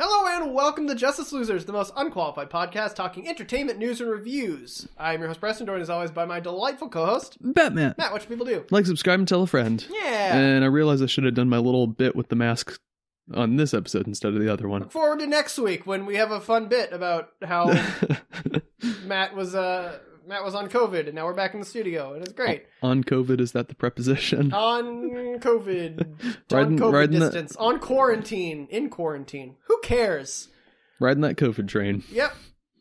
Hello and welcome to Justice Losers, the most unqualified podcast talking entertainment, news, and reviews. I'm your host, Preston, joined as always by my delightful co-host, Batman. Matt, what should people do? Like, subscribe, and tell a friend. Yeah. And I realized I should have done my little bit with the mask on this episode instead of the other one. Look forward to next week when we have a fun bit about how Matt was on COVID, and now we're back in the studio, and it's great. On COVID, is that the preposition? On COVID. on COVID distance. That... On quarantine. In quarantine. Who cares? Riding that COVID train. Yep.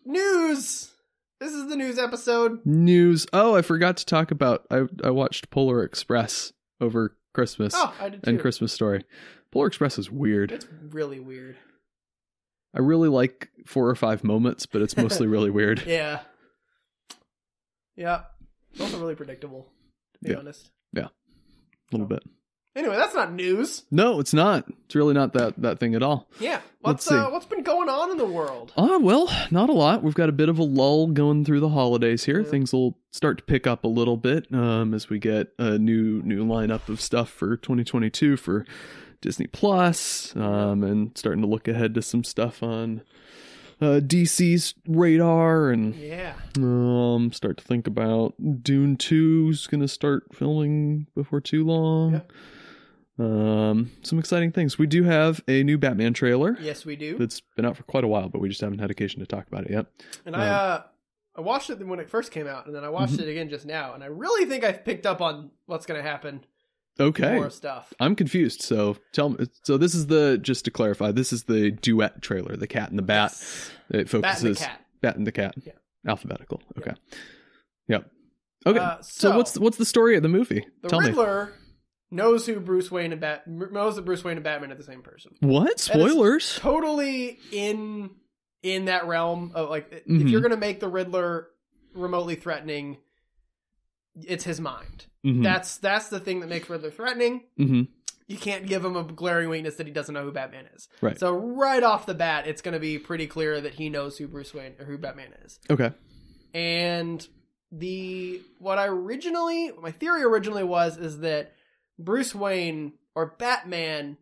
News! This is the news episode. News. Oh, I forgot to talk about... I watched Polar Express over Christmas. Oh, I did too. And Christmas Story. Polar Express is weird. It's really weird. I really like 4 or 5 moments, but it's mostly really weird. Yeah. Yeah, it's also really predictable, to be honest. Yeah, a little bit. Anyway, that's not news. No, it's not. It's really not that thing at all. Yeah, what's been going on in the world? Well, not a lot. We've got a bit of a lull going through the holidays here. Yeah. Things will start to pick up a little bit as we get a new lineup of stuff for 2022 for Disney Plus, and starting to look ahead to some stuff on... DC's radar, and start to think about Dune 2's gonna start filming before too long. Yeah. Some exciting things. We do have a new Batman trailer. Yes, we do. That's been out for quite a while, but we just haven't had occasion to talk about it yet. And I watched it when it first came out, and then I watched it again just now, and I really think I've picked up on what's gonna happen. Okay. More stuff. I'm confused. So tell me. So this is just to clarify, this is the duet trailer, the cat and the bat. Yes. It focuses Bat and the cat. Yeah. Alphabetical. Okay. Yeah. Yep. Okay. So what's the story of the movie? The Riddler knows who Bruce Wayne and knows that Bruce Wayne and Batman are the same person. What? Spoilers. Totally in that realm of like, if you're going to make the Riddler remotely threatening, it's his mind. Mm-hmm. That's the thing that makes Riddler threatening. Mm-hmm. You can't give him a glaring weakness that he doesn't know who Batman is. Right. So right off the bat, it's going to be pretty clear that he knows who Bruce Wayne or who Batman is. Okay. And my theory originally was that Bruce Wayne or Batman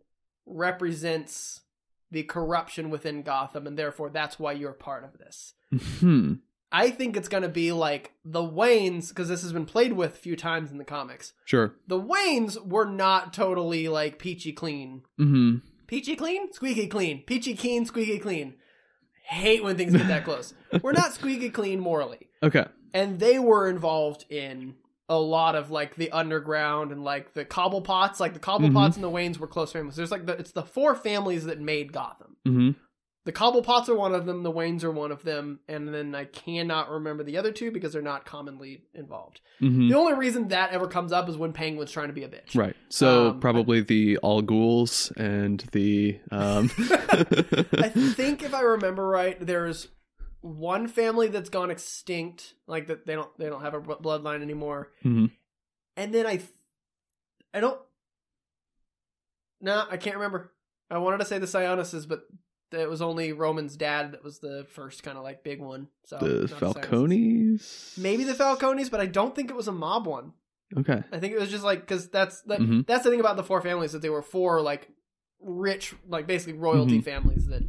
represents the corruption within Gotham, and therefore that's why you're part of this. Mm-hmm. I think it's going to be like the Waynes, because this has been played with a few times in the comics. Sure. The Waynes were not totally like peachy clean. Mm-hmm. Peachy clean? Squeaky clean. Peachy keen, squeaky clean. I hate when things get that close. We're not squeaky clean morally. Okay. And they were involved in a lot of like the underground and like the Cobblepots. Like the Cobblepots and the Waynes were close families. There's like it's the 4 families that made Gotham. Mm-hmm. The Cobblepots are one of them, the Waynes are one of them, and then I cannot remember the other 2 because they're not commonly involved. Mm-hmm. The only reason that ever comes up is when Penguin's trying to be a bitch. Right. So probably the All Ghouls and the... I think if I remember right, there's one family that's gone extinct, like that they don't have a bloodline anymore. Mm-hmm. And then I can't remember. I wanted to say the Psionuses, but... It was only Roman's dad that was the first kind of like big one. So the Falcones? Maybe the Falcones, but I don't think it was a mob one. Okay. I think it was just like, because that's the thing about the 4 families, that they were 4 like rich, like basically royalty families that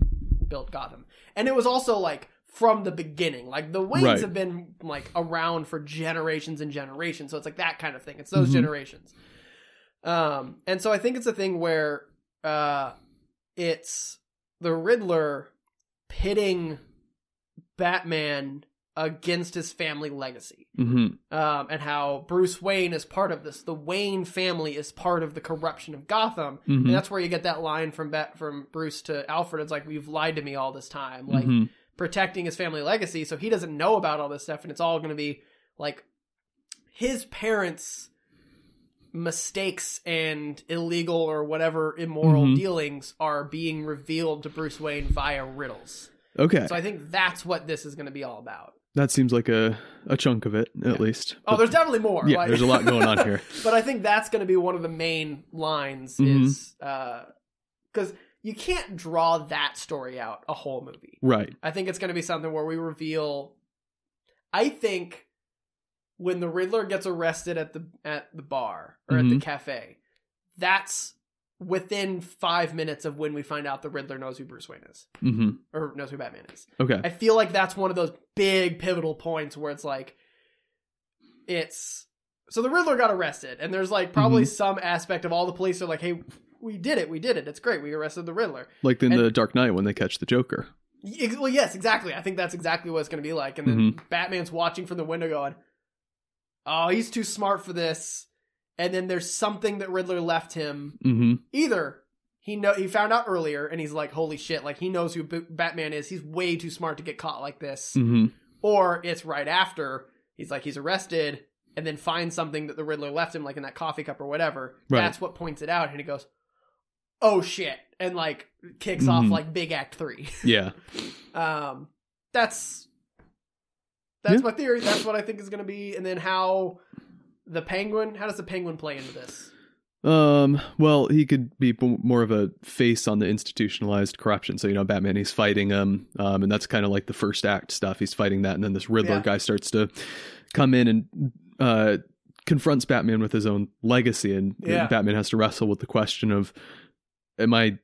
built Gotham. And it was also like from the beginning, like the Waynes have been like around for generations and generations. So it's like that kind of thing. It's those generations. And so I think it's a thing where it's... The Riddler pitting Batman against his family legacy, and how Bruce Wayne is part of this. The Wayne family is part of the corruption of Gotham, and that's where you get that line from Bruce to Alfred. It's like, "You've lied to me all this time," like protecting his family legacy. So he doesn't know about all this stuff, and it's all going to be like his parents' mistakes and illegal or whatever immoral dealings are being revealed to Bruce Wayne via riddles. Okay. So I think that's what this is going to be all about. That seems like a chunk of it, at least. Oh, but there's definitely more. Yeah, like, there's a lot going on here. But I think that's going to be one of the main lines is... Because you can't draw that story out a whole movie. Right. I think it's going to be something where we reveal... I think... When the Riddler gets arrested at the bar or at the cafe, that's within 5 minutes of when we find out the Riddler knows who Bruce Wayne is. Mm-hmm. Or knows who Batman is. Okay. I feel like that's one of those big pivotal points where it's like, it's... So the Riddler got arrested, and there's like probably mm-hmm. some aspect of all the police are like, hey, we did it. It's great. We arrested the Riddler. Like in The Dark Knight when they catch the Joker. Well, yes, exactly. I think that's exactly what it's going to be like. And then mm-hmm. Batman's watching from the window going, oh, he's too smart for this. And then there's something that Riddler left him. Mm-hmm. Either he found out earlier and he's like, holy shit, like he knows who Batman is. He's way too smart to get caught like this. Mm-hmm. Or it's right after he's like, he's arrested and then finds something that the Riddler left him, like in that coffee cup or whatever. Right. That's what points it out. And he goes, oh shit. And like kicks mm-hmm. off like big act 3. Yeah. That's my theory. That's what I think is going to be. And then how does the Penguin play into this? Well, he could be more of a face on the institutionalized corruption. So, Batman, he's fighting him. And that's kind of like the first act stuff. He's fighting that. And then this Riddler guy starts to come in and confronts Batman with his own legacy. And Batman has to wrestle with the question of, am I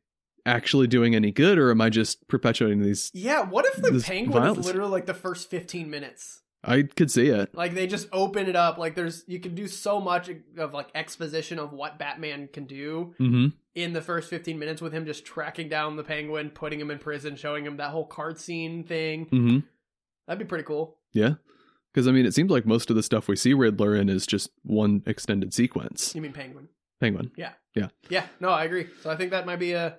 actually doing any good or am I just perpetuating these? Yeah. What if the Penguin violence is literally like the first 15 minutes? I could see it. Like, they just open it up. Like, you can do so much of, like, exposition of what Batman can do mm-hmm. in the first 15 minutes with him just tracking down the Penguin, putting him in prison, showing him that whole card scene thing. Mm-hmm. That'd be pretty cool. Yeah. Because, it seems like most of the stuff we see Riddler in is just one extended sequence. You mean Penguin? Penguin. Yeah. Yeah. Yeah. No, I agree. So I think that might be a...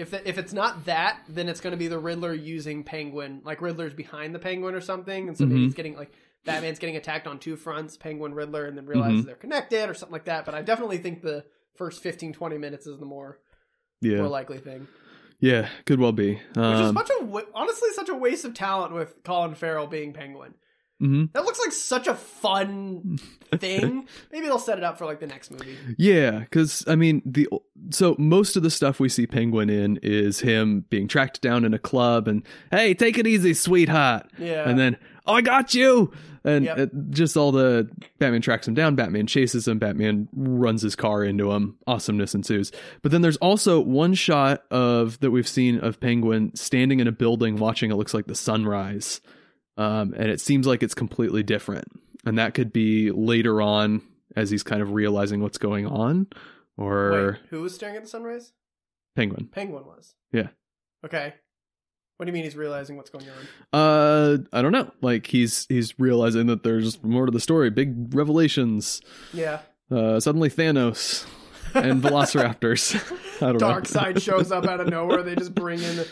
If it's not that, then it's going to be the Riddler using Penguin, like Riddler's behind the Penguin or something, and so mm-hmm. maybe he's getting like Batman's getting attacked on two fronts, Penguin, Riddler, and then realizes mm-hmm. they're connected or something like that. But I definitely think the first 15-20 minutes is the more likely thing. Yeah, could well be. Which is honestly such a waste of talent with Colin Farrell being Penguin. Mm-hmm. That looks like such a fun thing. Maybe they'll set it up for like the next movie. Yeah, because so most of the stuff we see Penguin in is him being tracked down in a club and, hey, take it easy, sweetheart. Yeah. And then, oh, I got you. And just all the Batman tracks him down. Batman chases him. Batman runs his car into him. Awesomeness ensues. But then there's also one shot that we've seen of Penguin standing in a building watching. It looks like the sunrise. And it seems like it's completely different. And that could be later on as he's kind of realizing what's going on. Or wait, who was staring at the sunrise? Penguin. Penguin was. Yeah. Okay. What do you mean he's realizing what's going on? I don't know. Like he's realizing that there's more to the story. Big revelations. Yeah. Suddenly Thanos and Velociraptors. Darkseid shows up out of nowhere. They just bring in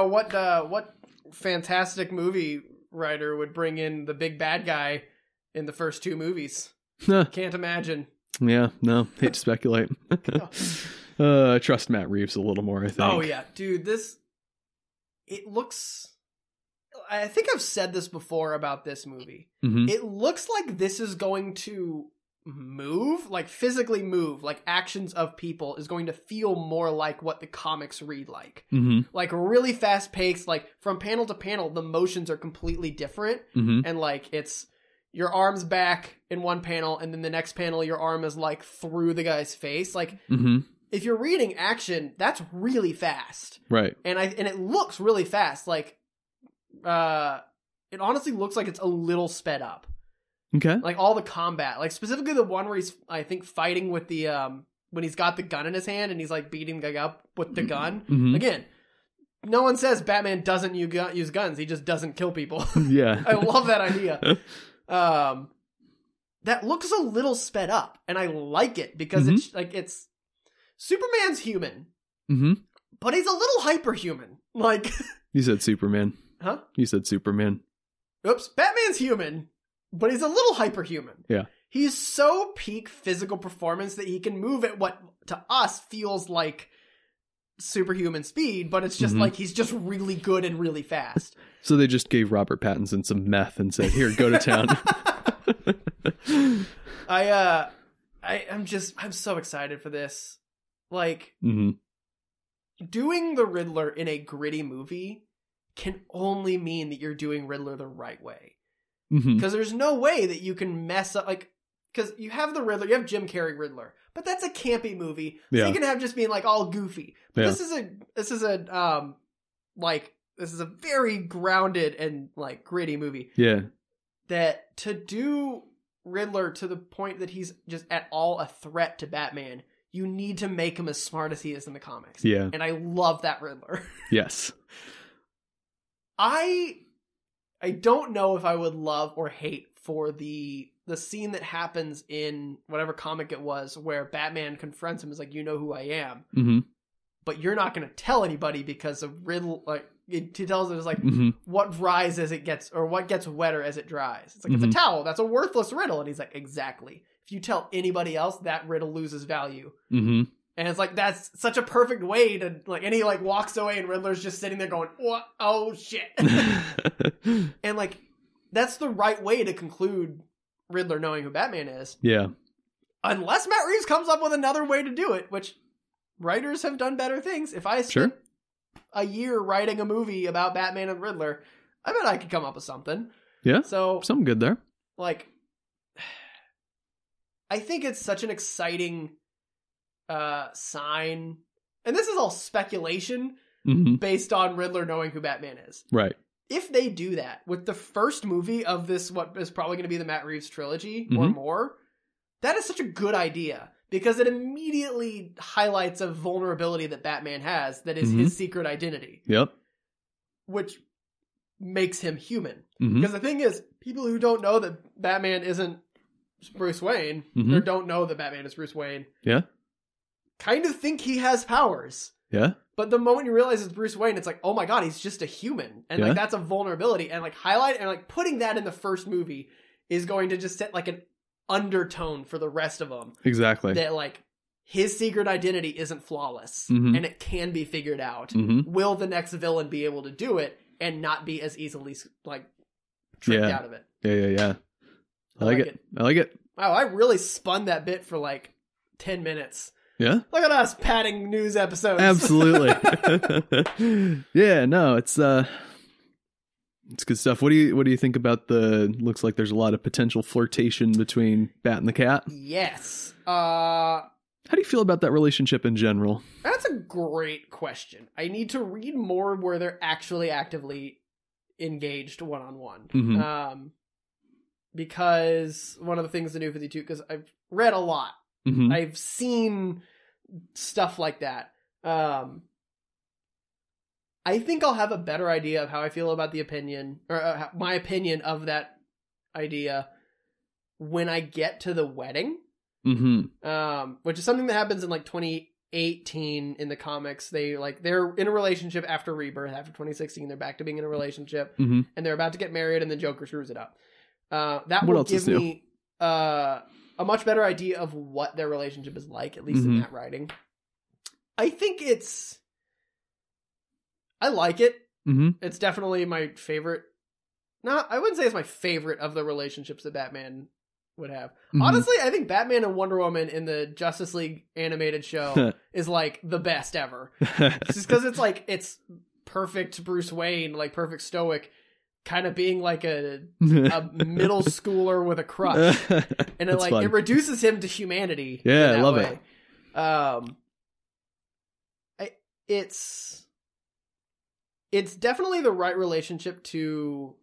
what fantastic movie writer would bring in the big bad guy in the first two movies? Can't imagine. Yeah, no, hate to speculate. I trust Matt Reeves a little more, I think. Oh yeah, dude, I think I've said this before about this movie. Mm-hmm. It looks like this is going to move, like physically move, like actions of people is going to feel more like what the comics read like. Mm-hmm. Like really fast paced, like from panel to panel, the motions are completely different. Mm-hmm. And like it's your arm's back in one panel and then the next panel, your arm is like through the guy's face. Like mm-hmm. if you're reading action, that's really fast. Right. And it looks really fast. Like, it honestly looks like it's a little sped up. Okay. Like all the combat, like specifically the one where he's, I think, fighting with the when he's got the gun in his hand and he's like beating the guy up with the gun. Mm-hmm. Again, no one says Batman doesn't use guns; he just doesn't kill people. Yeah, I love that idea. That looks a little sped up, and I like it because mm-hmm. it's like it's Superman's human, mm-hmm. but he's a little hyperhuman. Like you said, Superman. Huh? You said Superman. Oops, Batman's human. But he's a little hyperhuman. Yeah. He's so peak physical performance that he can move at what to us feels like superhuman speed, but it's just mm-hmm. like he's just really good and really fast. So they just gave Robert Pattinson some meth and said, here, go to town. I'm so excited for this. Like mm-hmm. doing the Riddler in a gritty movie can only mean that you're doing Riddler the right way. Because there's no way that you can mess up. Like, Because you have the Riddler, you have Jim Carrey Riddler, but that's a campy movie. Yeah. So you can have just being like all goofy. But this is a very grounded and like gritty movie. Yeah. That to do Riddler to the point that he's just at all a threat to Batman, you need to make him as smart as he is in the comics. Yeah. And I love that Riddler. Yes. I don't know if I would love or hate for the scene that happens in whatever comic it was where Batman confronts him is like, you know who I am, mm-hmm. but you're not going to tell anybody because of Riddler. Like it tells us like mm-hmm. what dries as it gets or what gets wetter as it dries. It's like, mm-hmm. it's a towel. That's a worthless riddle. And he's like, exactly. If you tell anybody else, that riddle loses value. Mm-hmm. And it's like, that's such a perfect way to like, and he like walks away and Riddler's just sitting there going, what? Oh shit. And like, that's the right way to conclude Riddler knowing who Batman is. Yeah. Unless Matt Reeves comes up with another way to do it, which writers have done better things. If I spent a year writing a movie about Batman and Riddler, I bet I could come up with something. Yeah. So something good there. Like, I think it's such an exciting sign. And this is all speculation mm-hmm. based on Riddler knowing who Batman is. Right. If they do that with the first movie of this, what is probably going to be the Matt Reeves trilogy mm-hmm. or more, that is such a good idea because it immediately highlights a vulnerability that Batman has that is mm-hmm. his secret identity. Yep. Which makes him human. Mm-hmm. Because the thing is, people who don't know that Batman isn't Bruce Wayne mm-hmm. or don't know that Batman is Bruce Wayne yeah. kind of think he has powers. Yeah. But the moment you realize it's Bruce Wayne, it's like, oh my God, he's just a human. And yeah. like, that's a vulnerability and like highlight and like putting that in the first movie is going to just set like an undertone for the rest of them. Exactly. That like his secret identity isn't flawless mm-hmm. and it can be figured out. Mm-hmm. Will the next villain be able to do it and not be as easily like tricked yeah. out of it? Yeah. Yeah. Yeah. I like it. I like it. Wow. I really spun that bit for like 10 minutes. Yeah. Look at us padding news episodes. Absolutely. Yeah, no, it's good stuff. What do you think about the looks like there's a lot of potential flirtation between Bat and the Cat? Yes. How do you feel about that relationship in general? That's a great question. I need to read more where they're actually actively engaged one-on-one. Mm-hmm. Because one of the things the New 52, because I've read a lot. Mm-hmm. I've seen stuff like that. I think I'll have a better idea of how I feel about the opinion or my opinion of that idea when I get to the wedding, mm-hmm. Which is something that happens in like 2018 in the comics. They're in a relationship after Rebirth, after 2016, they're back to being in a relationship mm-hmm. and they're about to get married and then Joker screws it up. That will give me, a much better idea of what their relationship is like, at least mm-hmm. in that writing. I think I like it. Mm-hmm. It's definitely my favorite. No, I wouldn't say it's my favorite of the relationships that Batman would have. Mm-hmm. Honestly, I think Batman and Wonder Woman in the Justice League animated show is like the best ever. It's just because it's like, it's perfect Bruce Wayne, like perfect stoic, kind of being like a middle schooler with a crush, and it like fun. It reduces him to humanity. Yeah, I love way. It. It's definitely the right relationship to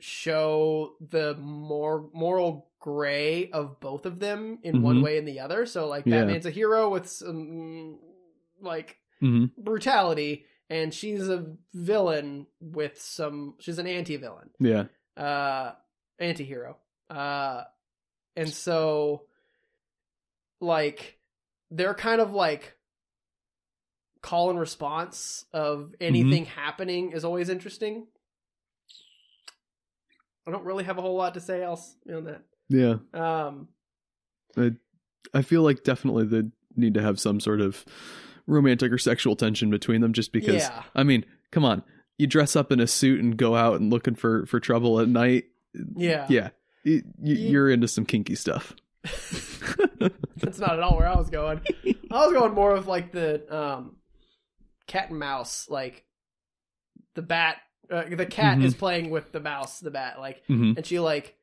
show the more moral gray of both of them in mm-hmm. one way and the other. So like Batman's a hero with some like mm-hmm. brutality. And she's a villain with she's an anti-villain. Yeah. Anti-hero. And so, like, they're kind of like call and response of anything mm-hmm. happening is always interesting. I don't really have a whole lot to say else on that. Yeah. I feel like definitely they need to have some sort of romantic or sexual tension between them just because yeah. I mean, come on, you dress up in a suit and go out and looking for trouble at night. Yeah. Yeah. You're into some kinky stuff. That's not at all where I was going. I was going more of like the cat and mouse, like the bat, the cat mm-hmm. is playing with the mouse, the bat, like, mm-hmm. and she like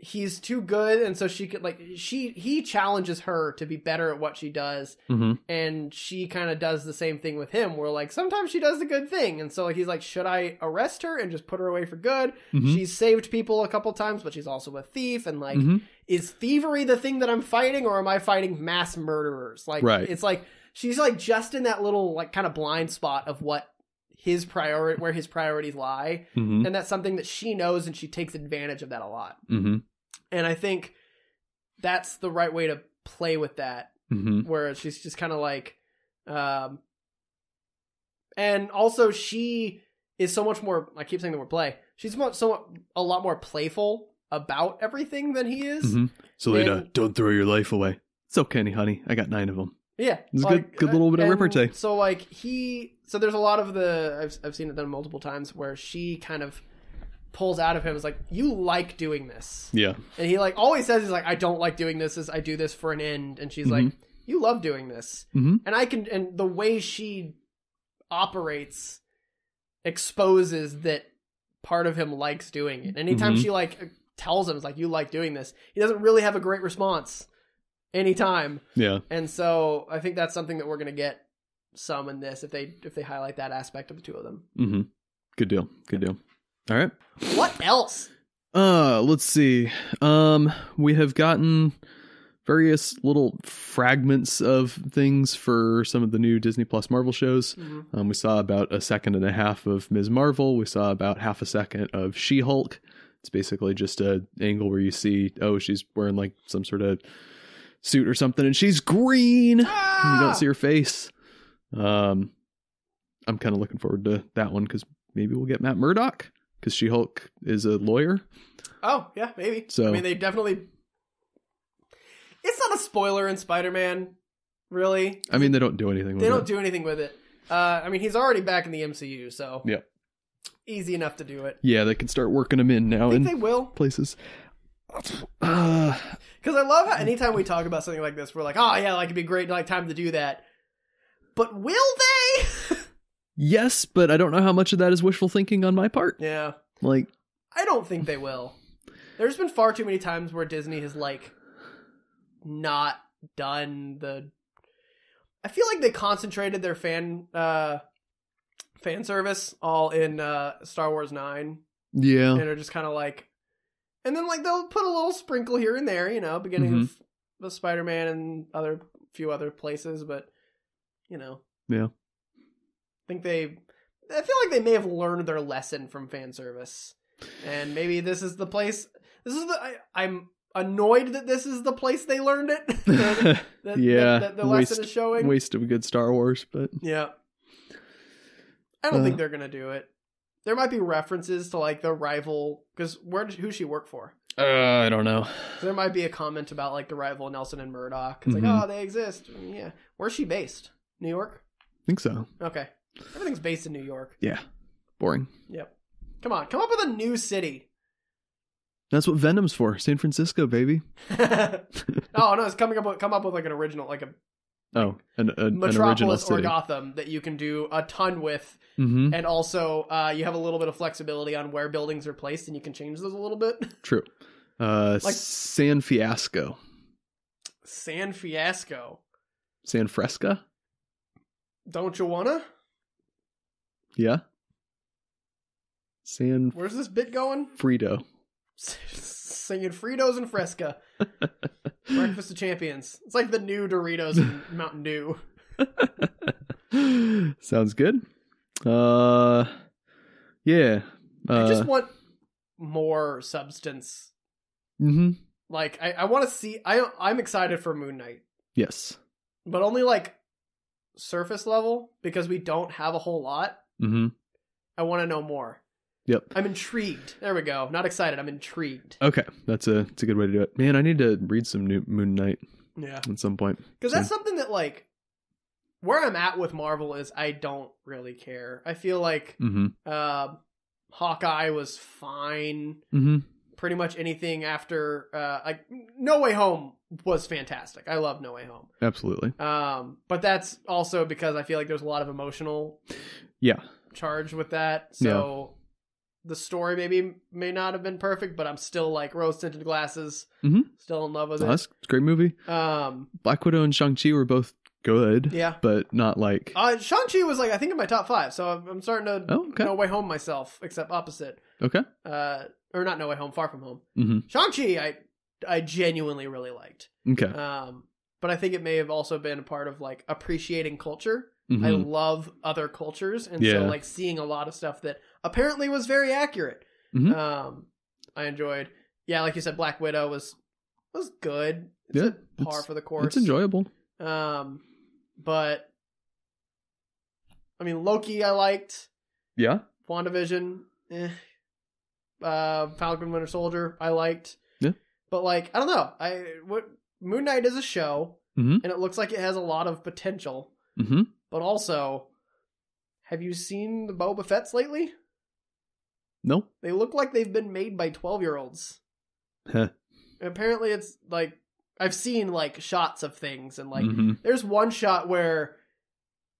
he's too good, and so she could like he challenges her to be better at what she does, mm-hmm. and she kind of does the same thing with him, where like sometimes she does the good thing, and so like he's like, should I arrest her and just put her away for good? Mm-hmm. She's saved people a couple times, but she's also a thief, and like, mm-hmm. is thievery the thing that I'm fighting, or am I fighting mass murderers? Like, right. It's like she's like just in that little like kind of blind spot of what his priority, where his priorities lie, mm-hmm. and that's something that she knows, and she takes advantage of that a lot. Mm-hmm. And I think that's the right way to play with that, mm-hmm. where she's just kind of like, and also she is so much more, I keep saying the word play, she's a lot more playful about everything than he is. Mm-hmm. So Leda, don't throw your life away. It's okay, honey. I got 9 of them. Yeah. It's like, a good little bit of repartee. So like so there's a lot of I've seen it done multiple times where she kind of pulls out of him, is like, you like doing this. Yeah. And he like always says, he's like, I don't like doing this, I do this for an end. And she's mm-hmm. like, you love doing this. Mm-hmm. And the way she operates exposes that part of him likes doing it. Anytime mm-hmm. she like tells him, it's like, you like doing this, he doesn't really have a great response. Anytime. Yeah. And so I think that's something that we're going to get some in this if they highlight that aspect of the two of them. Mm-hmm. Good deal. All right. What else? Let's see. We have gotten various little fragments of things for some of the new Disney Plus Marvel shows. Mm-hmm. We saw about a second and a half of Ms. Marvel. We saw about half a second of She-Hulk. It's basically just an angle where you see, oh, she's wearing like some sort of suit or something, and she's green. Ah! And you don't see her face. I'm kind of looking forward to that one because maybe we'll get Matt Murdock, because She-Hulk is a lawyer. Oh yeah, maybe. So I mean, they definitely. It's not a spoiler in Spider-Man, really. I mean, they don't do anything with it. They don't do anything with it. I mean, he's already back in the MCU, so yeah, easy enough to do it. Yeah, they can start working him in now. I think they will places. Because I love how anytime we talk about something like this, we're like, oh yeah, like it'd be great, like time to do that. But will they? Yes, but I don't know how much of that is wishful thinking on my part. Yeah, like I don't think they will. There's been far too many times where Disney has like not done the. I feel like they concentrated their fan service all in Star Wars 9. Yeah, and are just kind of like. And then, like, they'll put a little sprinkle here and there, you know, beginning mm-hmm. of the Spider-Man and few other places, but, you know. Yeah. I feel like they may have learned their lesson from fan service. And maybe this is the place, I'm annoyed that this is the place they learned it. Yeah. That the lesson is showing. Waste of a good Star Wars, but. Yeah. I don't think they're going to do it. There might be references to like the rival, because who's she work for? I don't know. So there might be a comment about like the rival Nelson and Murdoch. It's mm-hmm. like, oh, they exist. Yeah. Where's she based? New York? I think so. Okay. Everything's based in New York. Yeah. Boring. Yep. Come on. Come up with a new city. That's what Venom's for. San Francisco, baby. Oh, no. It's come up with like an original, like a. Oh, an original city. Metropolis or Gotham that you can do a ton with, mm-hmm. and also you have a little bit of flexibility on where buildings are placed, and you can change those a little bit. True. Like San Fiasco. San Fresca? Don't you wanna? Yeah. Where's this bit going? Frito. Singing Fritos and Fresca. Breakfast of Champions. It's like the new Doritos and Mountain Dew. Sounds good. Yeah. I just want more substance. Mm-hmm. Like I want to see. I'm excited for Moon Knight. Yes. But only like surface level, because we don't have a whole lot. Mm-hmm. I want to know more. Yep. I'm intrigued. There we go. Not excited. I'm intrigued. Okay. That's a good way to do it. Man, I need to read some new Moon Knight. Yeah. At some point. Because that's something that, like, where I'm at with Marvel is I don't really care. I feel like mm-hmm. Hawkeye was fine. Mm-hmm. Pretty much anything after, like, No Way Home was fantastic. I love No Way Home. Absolutely. But that's also because I feel like there's a lot of emotional charge with that. So... Yeah. the story maybe may not have been perfect, but I'm still like rose-tinted glasses. Mm-hmm. Still in love with it. That's a great movie. Black Widow and Shang-Chi were both good. Yeah, but not like Shang-Chi was like I think in my top 5. So I'm starting to No Way Home myself, except opposite. Okay. Or not No Way Home, Far From Home. Mm-hmm. Shang-Chi, I genuinely really liked. Okay. But I think it may have also been a part of like appreciating culture. Mm-hmm. I love other cultures. And so like seeing a lot of stuff that apparently was very accurate. Mm-hmm. I enjoyed. Yeah. Like you said, Black Widow was good. It's par for the course. It's enjoyable. But I mean, Loki, I liked. Yeah. WandaVision. Falcon Winter Soldier, I liked. Yeah. But like, I don't know. Moon Knight is a show, mm-hmm. and it looks like it has a lot of potential. Mm-hmm. But also, have you seen the Boba Fetts lately? No. They look like they've been made by 12-year-olds. Huh. Apparently, it's like I've seen like shots of things, and like mm-hmm. there's one shot where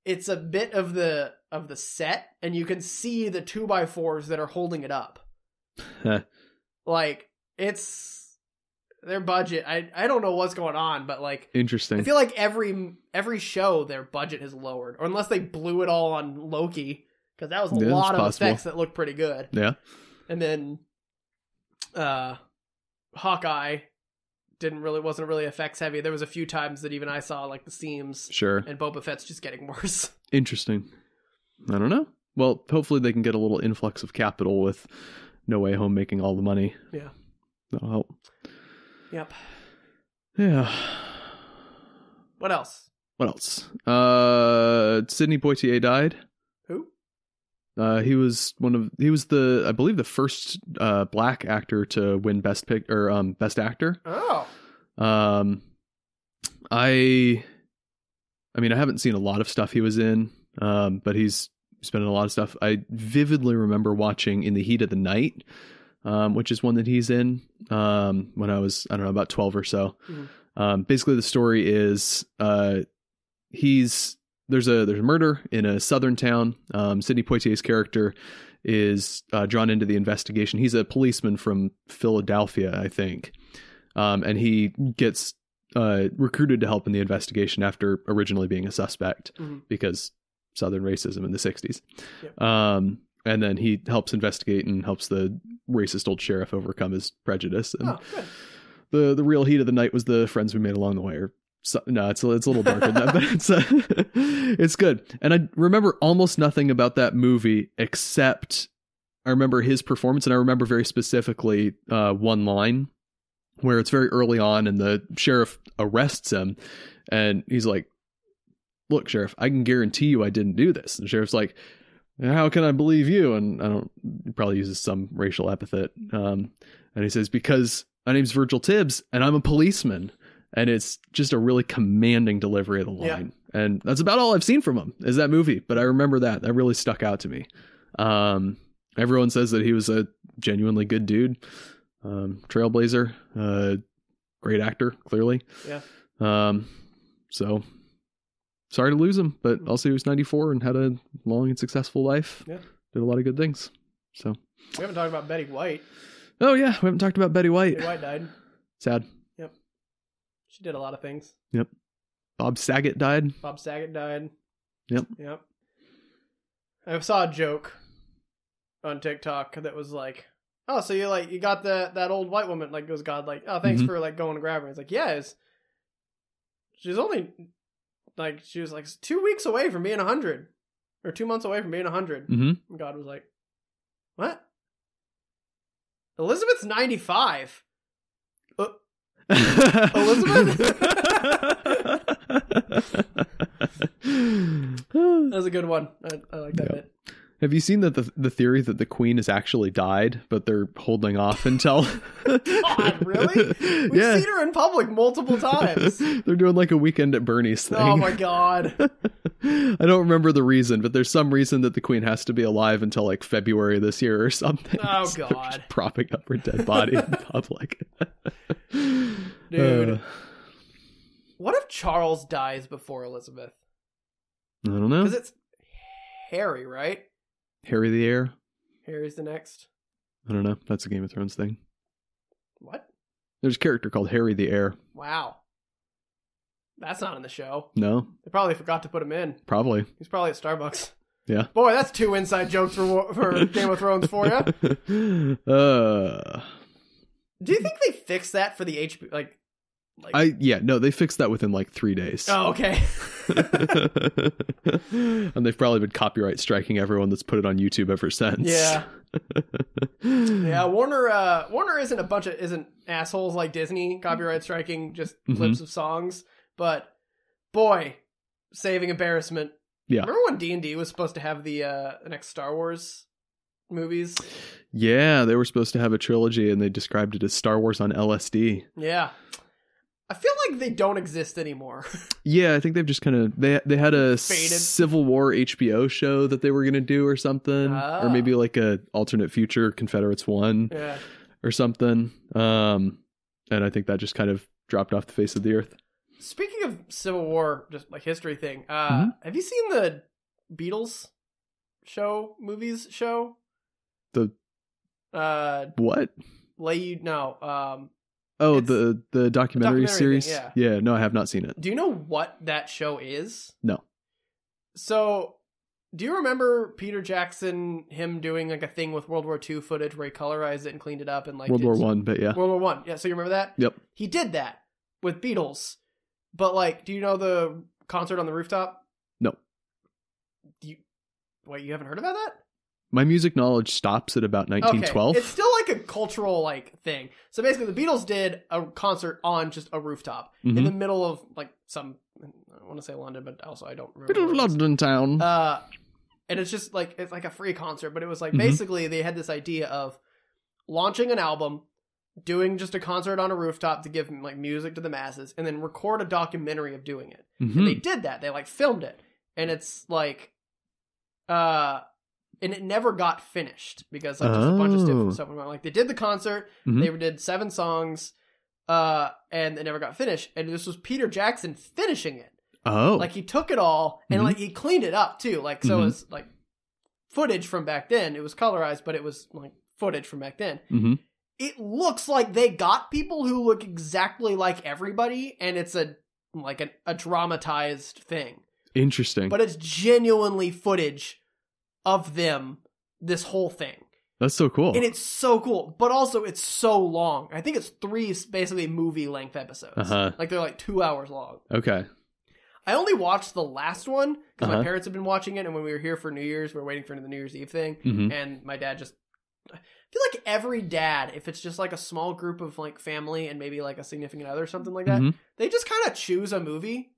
it's a bit of the set, and you can see the 2x4s that are holding it up. Huh. Like it's. Their budget, I don't know what's going on, but like interesting. I feel like every show their budget has lowered, or unless they blew it all on Loki, because that was a lot of effects that looked pretty good. Yeah, and then Hawkeye wasn't really effects heavy. There was a few times that even I saw like the seams. Sure. And Boba Fett's just getting worse. Interesting. I don't know. Well, hopefully they can get a little influx of capital with No Way Home making all the money. Yeah, that'll help. Yep. Yeah. What else? Sidney Poitier died. Who? He was I believe the first black actor to win best actor. Oh. I mean, I haven't seen a lot of stuff he was in, but he's been in a lot of stuff. I vividly remember watching In the Heat of the Night. Which is one that he's in when I was, I don't know, about 12 or so. Mm-hmm. Basically, the story is there's a murder in a southern town. Sidney Poitier's character is drawn into the investigation. He's a policeman from Philadelphia, I think, and he gets recruited to help in the investigation after originally being a suspect mm-hmm. because southern racism in the 60s. Yep. And then he helps investigate and helps the racist old sheriff overcome his prejudice. And the real heat of the night was the friends we made along the way. Or so, no, it's a little darker than that, but it's good. And I remember almost nothing about that movie except I remember his performance, and I remember very specifically one line where it's very early on, and the sheriff arrests him, and he's like, "Look, sheriff, I can guarantee you I didn't do this." And the sheriff's like, "How can I believe you?" And he probably uses some racial epithet. And he says, "Because my name's Virgil Tibbs and I'm a policeman." And it's just a really commanding delivery of the line. Yeah. And that's about all I've seen from him is that movie. But I remember that really stuck out to me. Everyone says that he was a genuinely good dude. Trailblazer, great actor, clearly. Yeah. So sorry to lose him, but also he was 94 and had a long and successful life. Yeah. Did a lot of good things. So we haven't talked about Betty White. Oh yeah, we haven't talked about Betty White. Betty White died. Sad. Yep. She did a lot of things. Yep. Bob Saget died. Yep. I saw a joke on TikTok that was like, "Oh, so you like you got that old white woman like goes God like oh thanks mm-hmm. for like going to grab her." It's like yeah, she's only. Like, she was like 2 weeks away from being 100 or 2 months away from being 100. Mm-hmm. And God was like, "What? Elizabeth's 95. Elizabeth?" That was a good one. I like that bit. Have you seen that the theory that the queen has actually died, but they're holding off until... God, really? We've seen her in public multiple times. They're doing like a Weekend at Bernie's thing. Oh my God. I don't remember the reason, but there's some reason that the queen has to be alive until like February this year or something. Oh so God. Just propping up her dead body in public. Dude. What if Charles dies before Elizabeth? I don't know. Because it's Harry, right? Harry the Heir. Harry's the next. I don't know. That's a Game of Thrones thing. What? There's a character called Harry the Heir. Wow. That's not in the show. No. They probably forgot to put him in. Probably. He's probably at Starbucks. Yeah. Boy, that's two inside jokes for Game of Thrones for you. Do you think they fixed that for the HBO? No, they fixed that within like 3 days. Oh, okay. And they've probably been copyright striking everyone that's put it on YouTube ever since. Yeah. Yeah, Warner isn't assholes like Disney copyright striking just clips of songs, but boy, saving embarrassment. Yeah. Remember when D&D was supposed to have the next Star Wars movies? Yeah, they were supposed to have a trilogy and they described it as Star Wars on LSD. Yeah. I feel like they don't exist anymore. Yeah, I think they've just kind of... They had a faded Civil War HBO show that they were going to do or something. Ah. Or maybe like a alternate future Confederates 1 or something. And I think that just kind of dropped off the face of the earth. Speaking of Civil War, just like history thing, have you seen the Beatles movies show? The... what? Oh, the documentary series? Thing, yeah, no, I have not seen it. Do you know what that show is? No. So, do you remember Peter Jackson, him doing like a thing with World War II footage where he colorized it and cleaned it up and like... World War One, yeah, so you remember that? Yep. He did that with Beatles, but like, do you know the concert on the rooftop? No. You haven't heard about that? My music knowledge stops at about 1912. Okay. It's still like a cultural like thing. So basically the Beatles did a concert on just a rooftop in the middle of like some, I want to say London, but also I don't remember. Bit of London town. And it's just like, it's like a free concert, but it was like basically they had this idea of launching an album, doing just a concert on a rooftop to give like music to the masses and then record a documentary of doing it. Mm-hmm. And they did that. They like filmed it and it's like, and it never got finished because like just a bunch of different stuff went on. Like they did the concert, they did 7 songs, and it never got finished. And this was Peter Jackson finishing it. Oh, like he took it all and like he cleaned it up too. Like so, it's like footage from back then. It was colorized, but it was like footage from back then. Mm-hmm. It looks like they got people who look exactly like everybody, and it's a dramatized thing. Interesting, but it's genuinely footage of them, this whole thing. That's so cool. And it's so cool, but also it's so long. I think it's 3 basically movie length episodes. Like they're like 2 hours long. Okay. I only watched the last one because my parents have been watching it, and when we were here for New Year's, we were waiting for the New Year's Eve thing, and my dad just... I feel like every dad, if it's just like a small group of like family and maybe like a significant other or something like that, they just kind of choose a movie.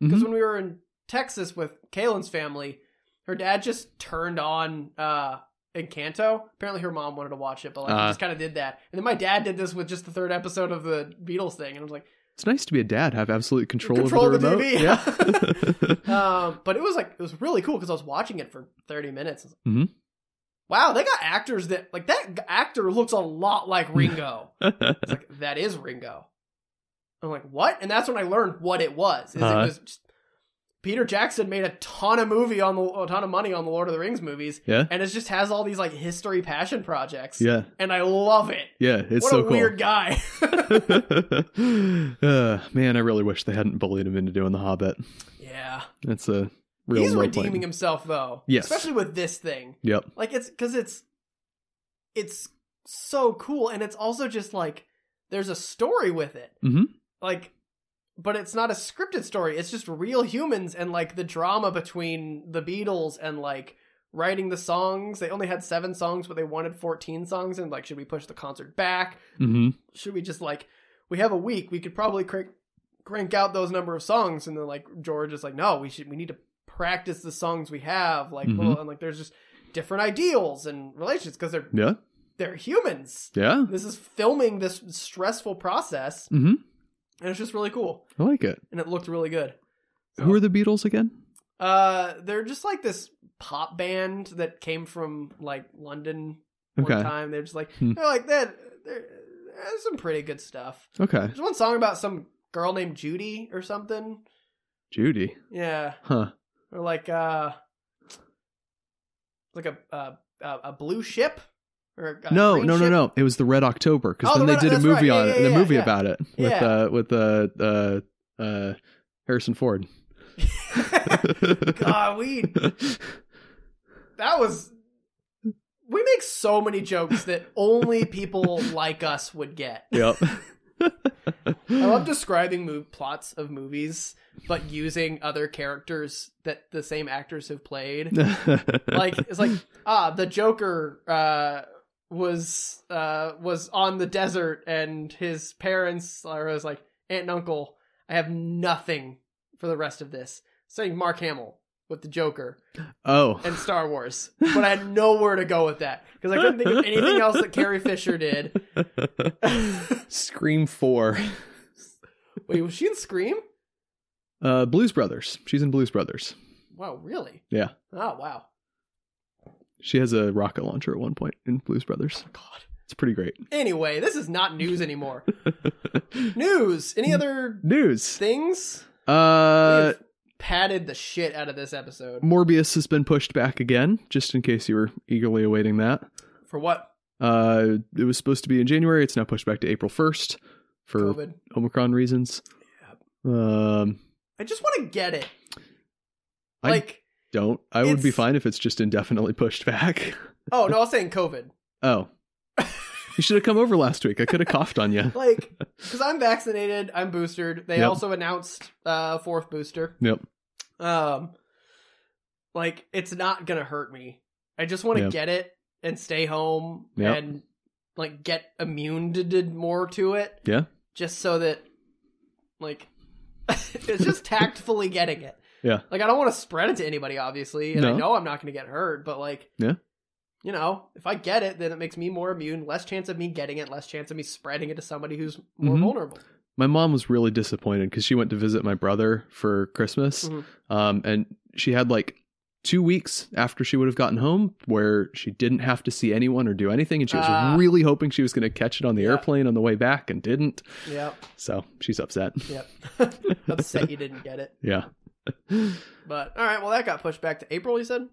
Because when we were in Texas with Kaylin's family, her dad just turned on Encanto. Apparently her mom wanted to watch it, but he just kind of did that. And then my dad did this with just the 3rd episode of the Beatles thing. And I was like... It's nice to be a dad, have absolute control over the remote. TV. Yeah. But it was like, it was really cool because I was watching it for 30 minutes. Wow, they got actors that actor looks a lot like Ringo. It's like, that is Ringo. I'm like, what? And that's when I learned what it was. It was just... Peter Jackson made a ton of money on the Lord of the Rings movies, and it just has all these like history passion projects, and I love it. Yeah, it's so cool. What a weird guy. Man, I really wish they hadn't bullied him into doing The Hobbit. Yeah, that's a real... He's redeeming himself though, especially with this thing. Yep, like it's because it's so cool, and it's also just like there's a story with it, like. But it's not a scripted story. It's just real humans and, like, the drama between the Beatles and, like, writing the songs. They only had 7 songs, but they wanted 14 songs. And, like, should we push the concert back? Should we just, like, we have a week. We could probably crank out those number of songs. And then, like, George is like, no, we need to practice the songs we have. Like, well, and, like, there's just different ideals and relations because they're humans. Yeah. This is filming this stressful process. And it's just really cool. I like it. And it looked really good. So, who are the Beatles again? They're just like this pop band that came from like London one time. They're just like, they're like that. There's some pretty good stuff. Okay. There's one song about some girl named Judy or something. Judy? Yeah. Huh. Or like a blue ship. Or, no. It was the Red October, because then they did a movie on it, the movie about it with Harrison Ford. God, we make so many jokes that only people like us would get. Yep. I love describing plots of movies, but using other characters that the same actors have played. Like, it's like, the Joker was on the desert, and his parents, or was like, aunt and uncle, I have nothing for the rest of this. Saying Mark Hamill with the Joker. Oh. And Star Wars. But I had nowhere to go with that, because I couldn't think of anything else that Carrie Fisher did. Scream 4. Wait, was she in Scream? Blues Brothers. She's in Blues Brothers. Wow, really? Yeah. Oh, wow. She has a rocket launcher at one point in Blues Brothers. Oh, God. It's pretty great. Anyway, this is not news anymore. News! Any other news things? Padded the shit out of this episode. Morbius has been pushed back again, just in case you were eagerly awaiting that. For what? It was supposed to be in January. It's now pushed back to April 1st for COVID. Omicron reasons. Yeah. I just want to get it. I would be fine if it's just indefinitely pushed back. Oh, no, I was saying COVID. Oh. You should have come over last week. I could have coughed on you. Because I'm vaccinated. I'm boostered. They also announced fourth booster. Yep. It's not going to hurt me. I just want to get it and stay home and, get immune more to it. Yeah. Just so that, it's just tactfully getting it. Yeah. I don't want to spread it to anybody, obviously. And I know I'm not going to get hurt, but, Yeah. You know, if I get it, then it makes me more immune, less chance of me getting it, less chance of me spreading it to somebody who's more vulnerable. My mom was really disappointed because she went to visit my brother for Christmas. Mm-hmm. And she had 2 weeks after she would have gotten home where she didn't have to see anyone or do anything. And she was really hoping she was going to catch it on the airplane on the way back and didn't. Yeah. So she's upset. Yep. Upset you didn't get it. Yeah. But all right. Well, that got pushed back to April, you said?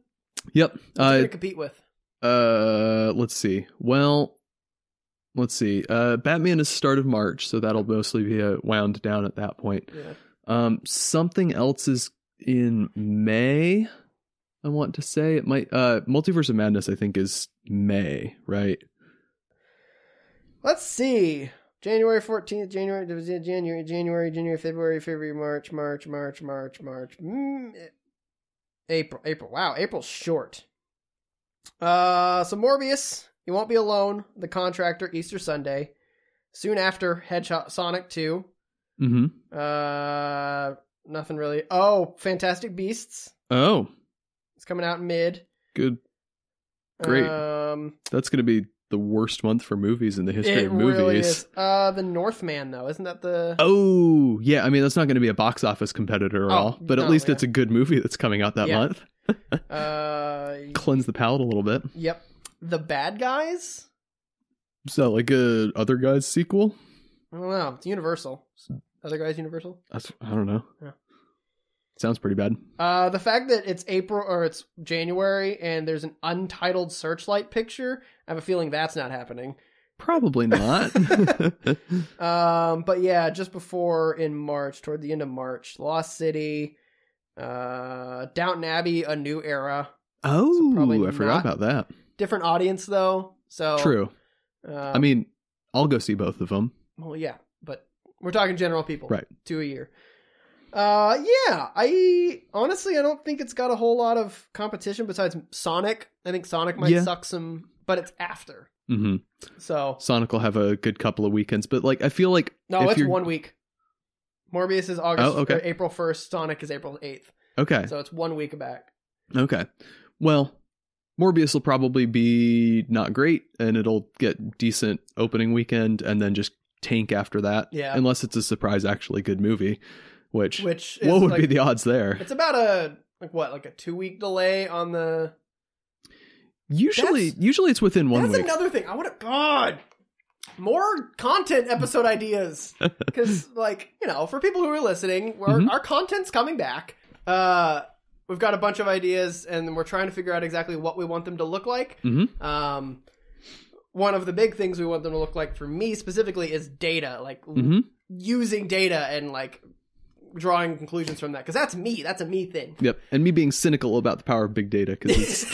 Yep. What's it to compete with? Let's see. Batman is start of March, so that'll mostly be wound down at that point. Yeah. Something else is in May, I want to say. It might Multiverse of Madness, I think, is May, right? Let's see. January 14th, February, March. April. Wow, April's short. So Morbius, You Won't Be Alone, The Contractor, Easter Sunday. Soon after, Hedgehog, Sonic 2. Mm-hmm. Nothing really. Oh, Fantastic Beasts. Oh. It's coming out in mid. Good. Great. That's going to be the worst month for movies in the history of movies. It really is. The Northman, though. Isn't that the... Oh, yeah. I mean, that's not going to be a box office competitor at all. But at least it's a good movie that's coming out that month. Cleanse the palate a little bit. Yep. The Bad Guys? Is that a Other Guys sequel? I don't know. It's Universal. Other Guys Universal? I don't know. Yeah. Sounds pretty bad. The fact that it's April or it's January and there's an untitled Searchlight picture, I have a feeling that's not happening. Probably not. But yeah, just before in March, toward the end of March, Lost City... Downton Abbey, A New Era. Oh, so I forgot about that. Different audience, though. So true. I mean, I'll go see both of them. Well, yeah, but we're talking general people, right? 2 a year. Yeah. I honestly, I don't think it's got a whole lot of competition besides Sonic. I think Sonic might suck some, but it's after. Mm-hmm. So Sonic will have a good couple of weekends, but I feel like it's 1 week. Morbius is April 1st. Sonic is April 8th. Okay. So it's 1 week back. Okay. Well, Morbius will probably be not great, and it'll get decent opening weekend and then just tank after that. Yeah. Unless it's a surprise, actually good movie, which what would be the odds there? It's about a, a 2 week delay on the... Usually it's within 1 week. That's another thing. I would have... God! More content episode ideas, because for people who are listening, our content's coming back. We've got a bunch of ideas, and we're trying to figure out exactly what we want them to look like. Mm-hmm. one of the big things we want them to look like, for me specifically, is data. Like, using data and, like, drawing conclusions from that. Because that's me. That's a me thing. Yep. And me being cynical about the power of big data. Because it's,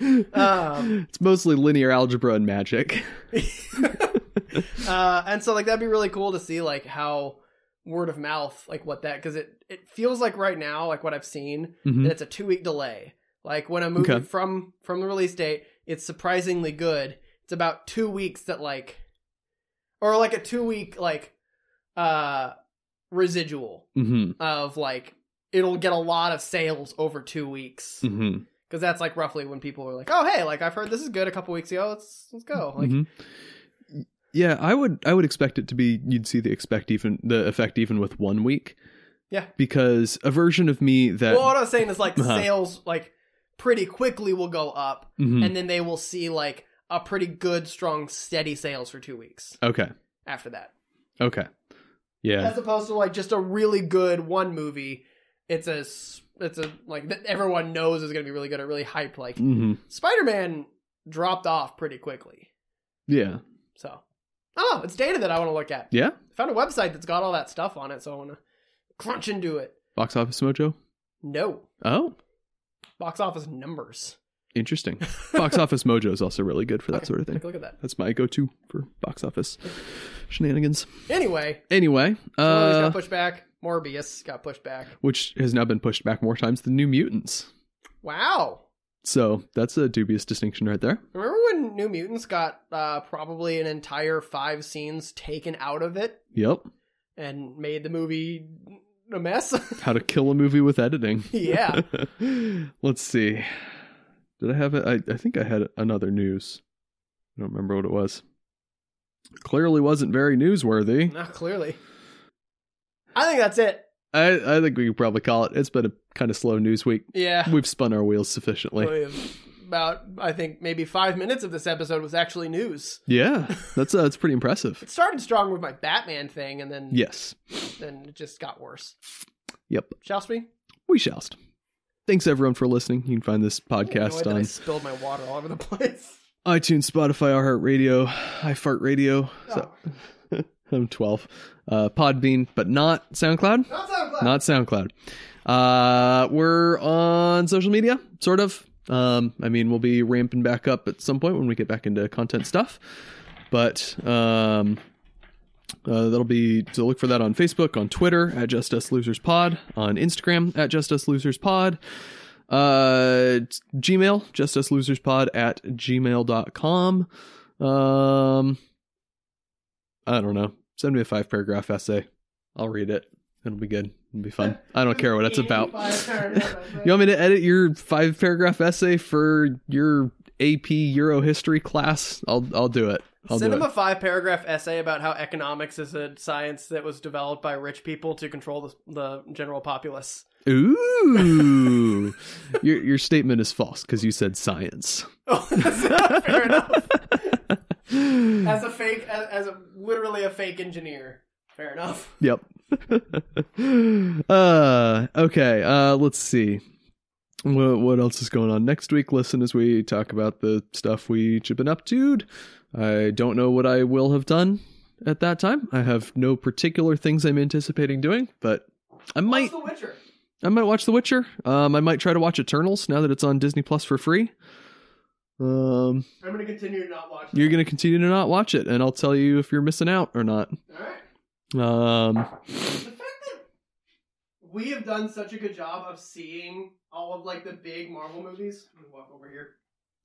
it's mostly linear algebra and magic. And so, like, that'd be really cool to see, like, how word of mouth, like, what that... Because it feels like right now, like, what I've seen, that it's a 2-week delay. Like, when a movie from the release date, it's surprisingly good. It's about 2 weeks that, like... Or, like, a 2-week, like, residual of, like... It'll get a lot of sales over 2 weeks. Because that's, like, roughly when people are like, oh, hey, like, I've heard this is good a couple weeks ago. Let's go. Like... Yeah, I would expect it to be, you'd see the effect even with 1 week. Yeah. Because a version of me that... Well, what I was saying is, like, sales, like, pretty quickly will go up, and then they will see, like, a pretty good, strong, steady sales for 2 weeks. Okay. After that. Okay. Yeah. As opposed to, like, just a really good one movie, it's a like, that everyone knows is going to be really good or really hyped. Like, Spider-Man dropped off pretty quickly. Yeah. So... Oh, it's data that I want to look at. Yeah? I found a website that's got all that stuff on it, so I want to crunch into it. Box Office Mojo? No. Oh? Box Office Numbers. Interesting. Box Office Mojo is also really good for that sort of thing. Take a look at that. That's my go-to for box office shenanigans. Anyway. So got pushed back. Morbius got pushed back. Which has now been pushed back more times than New Mutants. Wow. So that's a dubious distinction right there. Remember when New Mutants got probably an entire 5 scenes taken out of it? Yep. And made the movie a mess? How to kill a movie with editing. Yeah. Let's see. Did I have it? I think I had another news. I don't remember what it was. Clearly wasn't very newsworthy. Not clearly. I think that's it. I think we could probably call it. It's been a kind of slow news week. Yeah. We've spun our wheels sufficiently. About, I think, maybe 5 minutes of this episode was actually news. Yeah. That's pretty impressive. It started strong with my Batman thing, and then... Yes. Then it just got worse. Yep. Shallst we? We shallst. Thanks, everyone, for listening. You can find this podcast on... I spilled my water all over the place. iTunes, Spotify, iHeartRadio, iFartRadio. Oh. So... I'm 12. Podbean, but not SoundCloud? Not SoundCloud. We're on social media, sort of. I mean, we'll be ramping back up at some point when we get back into content stuff. But that'll be to look for that on Facebook, on Twitter, at Just Us Losers Pod, on Instagram, at Just Us Losers Pod. Gmail, Just Us Losers Pod at gmail.com. I don't know. Send me a 5-paragraph essay. I'll read it. It'll be good. It'll be fun. I don't care what it's about. You want me to edit your 5-paragraph essay for your AP Euro history class? I'll do it. Send him a 5-paragraph essay about how economics is a science that was developed by rich people to control the general populace. Ooh. Your statement is false because you said science. Oh, that's not fair enough. As literally a fake engineer. Fair enough. Yep. Okay. Let's see. What else is going on next week? Listen as we talk about the stuff we have been up to. I don't know what I will have done at that time. I have no particular things I'm anticipating doing, but I might. Watch The Witcher. I might watch The Witcher. I might try to watch Eternals now that it's on Disney Plus for free. I'm gonna continue to not watch it. You're gonna continue to not watch it, and I'll tell you if you're missing out or not. All right. The fact that we have done such a good job of seeing all of like the big Marvel movies. I'm gonna walk over here.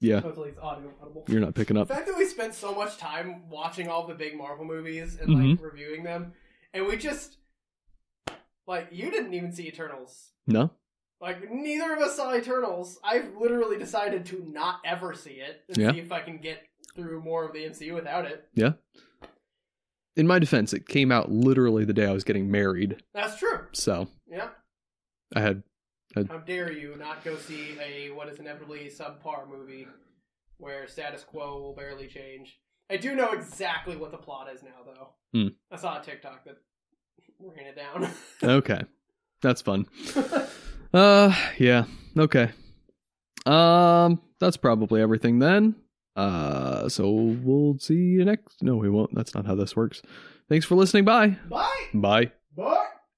Yeah. Hopefully it's audible. You're not picking up. The fact that we spent so much time watching all the big Marvel movies and like reviewing them, and we just like you didn't even see Eternals. No. Like, neither of us saw Eternals. I've literally decided to not ever see it and see if I can get through more of the MCU without it. Yeah. In my defense, it came out literally the day I was getting married. That's true. So. Yeah. I had... How dare you not go see what is inevitably subpar movie where status quo will barely change. I do know exactly what the plot is now, though. Mm. I saw a TikTok that ran it down. Okay. That's fun. Yeah. Okay. That's probably everything then. So we'll see you next. No, we won't. That's not how this works. Thanks for listening. Bye. Bye. Bye. Bye.